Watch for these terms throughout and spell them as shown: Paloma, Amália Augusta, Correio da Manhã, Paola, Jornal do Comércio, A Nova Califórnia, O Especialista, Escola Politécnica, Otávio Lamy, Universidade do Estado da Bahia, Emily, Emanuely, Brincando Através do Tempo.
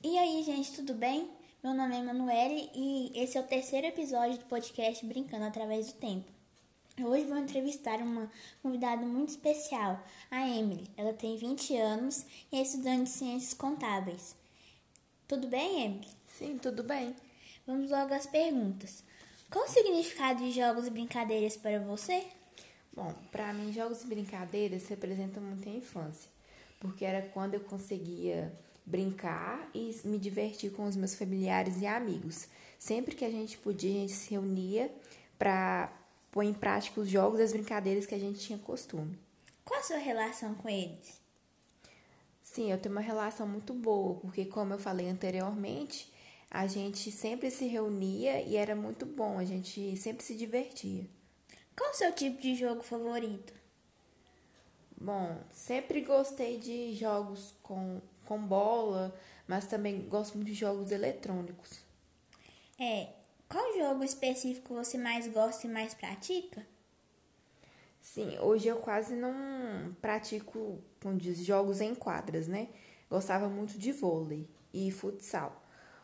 E aí, gente, tudo bem? Meu nome é Emanuely e esse é o terceiro episódio do podcast Brincando Através do Tempo. Hoje vou entrevistar uma convidada muito especial, a Emily. Ela tem 20 anos e é estudante de Ciências Contábeis. Tudo bem, Emily? Sim, tudo bem. Vamos logo às perguntas. Qual o significado de jogos e brincadeiras para você? Bom, para mim, jogos e brincadeiras representam muito a infância, porque era quando eu conseguia brincar e me divertir com os meus familiares e amigos. Sempre que a gente podia, a gente se reunia para pôr em prática os jogos e as brincadeiras que a gente tinha costume. Qual a sua relação com eles? Sim, eu tenho uma relação muito boa, porque como eu falei anteriormente, a gente sempre se reunia e era muito bom, a gente sempre se divertia. Qual o seu tipo de jogo favorito? Bom, sempre gostei de jogos com bola, mas também gosto muito de jogos eletrônicos. Qual jogo específico você mais gosta e mais pratica? Sim, hoje eu quase não pratico jogos em quadras, né? Gostava muito de vôlei e futsal.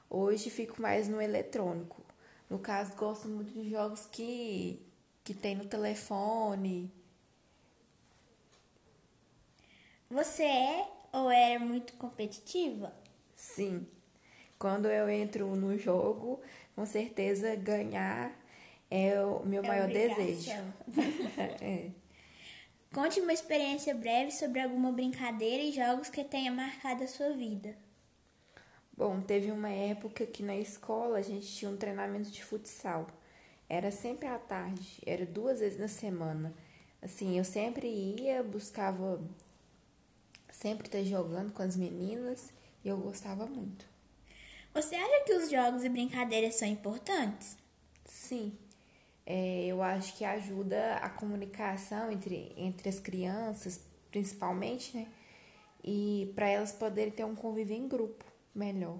Hoje fico mais no eletrônico. No caso, gosto muito de jogos que tem no telefone. Você é ou era muito competitiva? Sim. Quando eu entro no jogo, com certeza ganhar é o meu maior desejo. Conte uma experiência breve sobre alguma brincadeira e jogos que tenha marcado a sua vida. Bom, teve uma época que na escola a gente tinha um treinamento de futsal. Era sempre à tarde, era 2 vezes na semana. Assim, eu sempre ia, buscava sempre estar jogando com as meninas e eu gostava muito. Você acha que os jogos e brincadeiras são importantes? Sim, eu acho que ajuda a comunicação entre as crianças, principalmente, né? E para elas poderem ter um convívio em grupo melhor.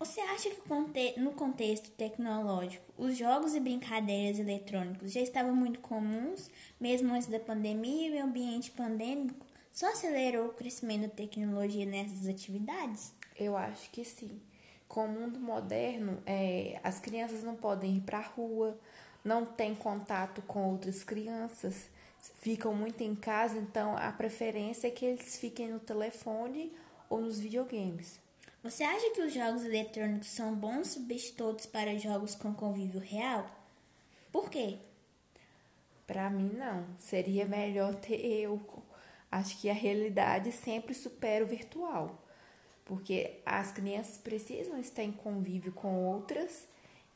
Você acha que no contexto tecnológico, os jogos e brincadeiras eletrônicos já estavam muito comuns, mesmo antes da pandemia e o ambiente pandêmico? Só acelerou o crescimento da tecnologia nessas atividades? Eu acho que sim. Com o mundo moderno, as crianças não podem ir para a rua, não têm contato com outras crianças, ficam muito em casa, então a preferência é que eles fiquem no telefone ou nos videogames. Você acha que os jogos eletrônicos são bons substitutos para jogos com convívio real? Por quê? Para mim, não. Seria melhor Acho que a realidade sempre supera o virtual, porque as crianças precisam estar em convívio com outras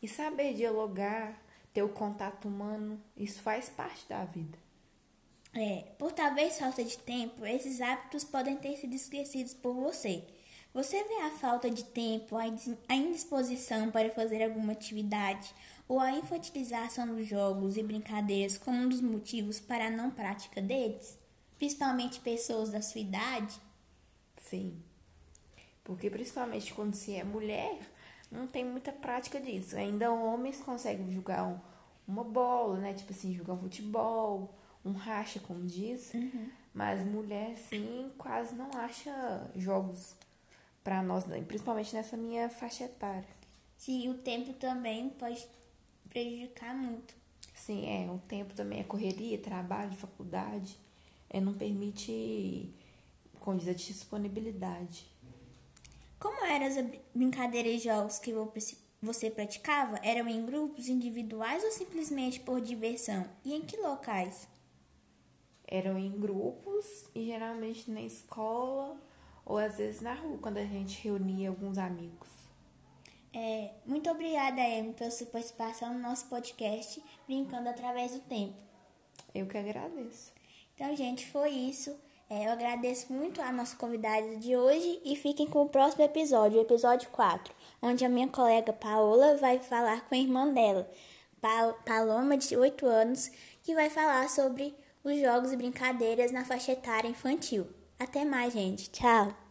e saber dialogar, ter o contato humano, isso faz parte da vida. Por talvez falta de tempo, esses hábitos podem ter sido esquecidos por você. Você vê a falta de tempo, a indisposição para fazer alguma atividade ou a infantilização dos jogos e brincadeiras como um dos motivos para a não prática deles? Principalmente pessoas da sua idade? Sim, porque principalmente quando se é mulher, não tem muita prática disso. Ainda homens conseguem jogar uma bola, né? Tipo assim, jogar um futebol, um racha, como diz. Uhum. Mas mulher, sim, quase não acha jogos pra nós, principalmente nessa minha faixa etária. Sim, o tempo também pode prejudicar muito. Sim, o tempo também é correria, trabalho, faculdade. Não permite a disponibilidade. Como eram as brincadeiras e jogos que você praticava? Eram em grupos individuais ou simplesmente por diversão? E em que locais? Eram em grupos e geralmente na escola ou às vezes na rua, quando a gente reunia alguns amigos. Muito obrigada, Emily, pela sua participação no nosso podcast Brincando Através do Tempo. Eu que agradeço. Então, gente, foi isso. Eu agradeço muito a nossa convidada de hoje e fiquem com o próximo episódio, o episódio 4, onde a minha colega Paola vai falar com a irmã dela, Paloma, de 8 anos, que vai falar sobre os jogos e brincadeiras na faixa etária infantil. Até mais, gente. Tchau!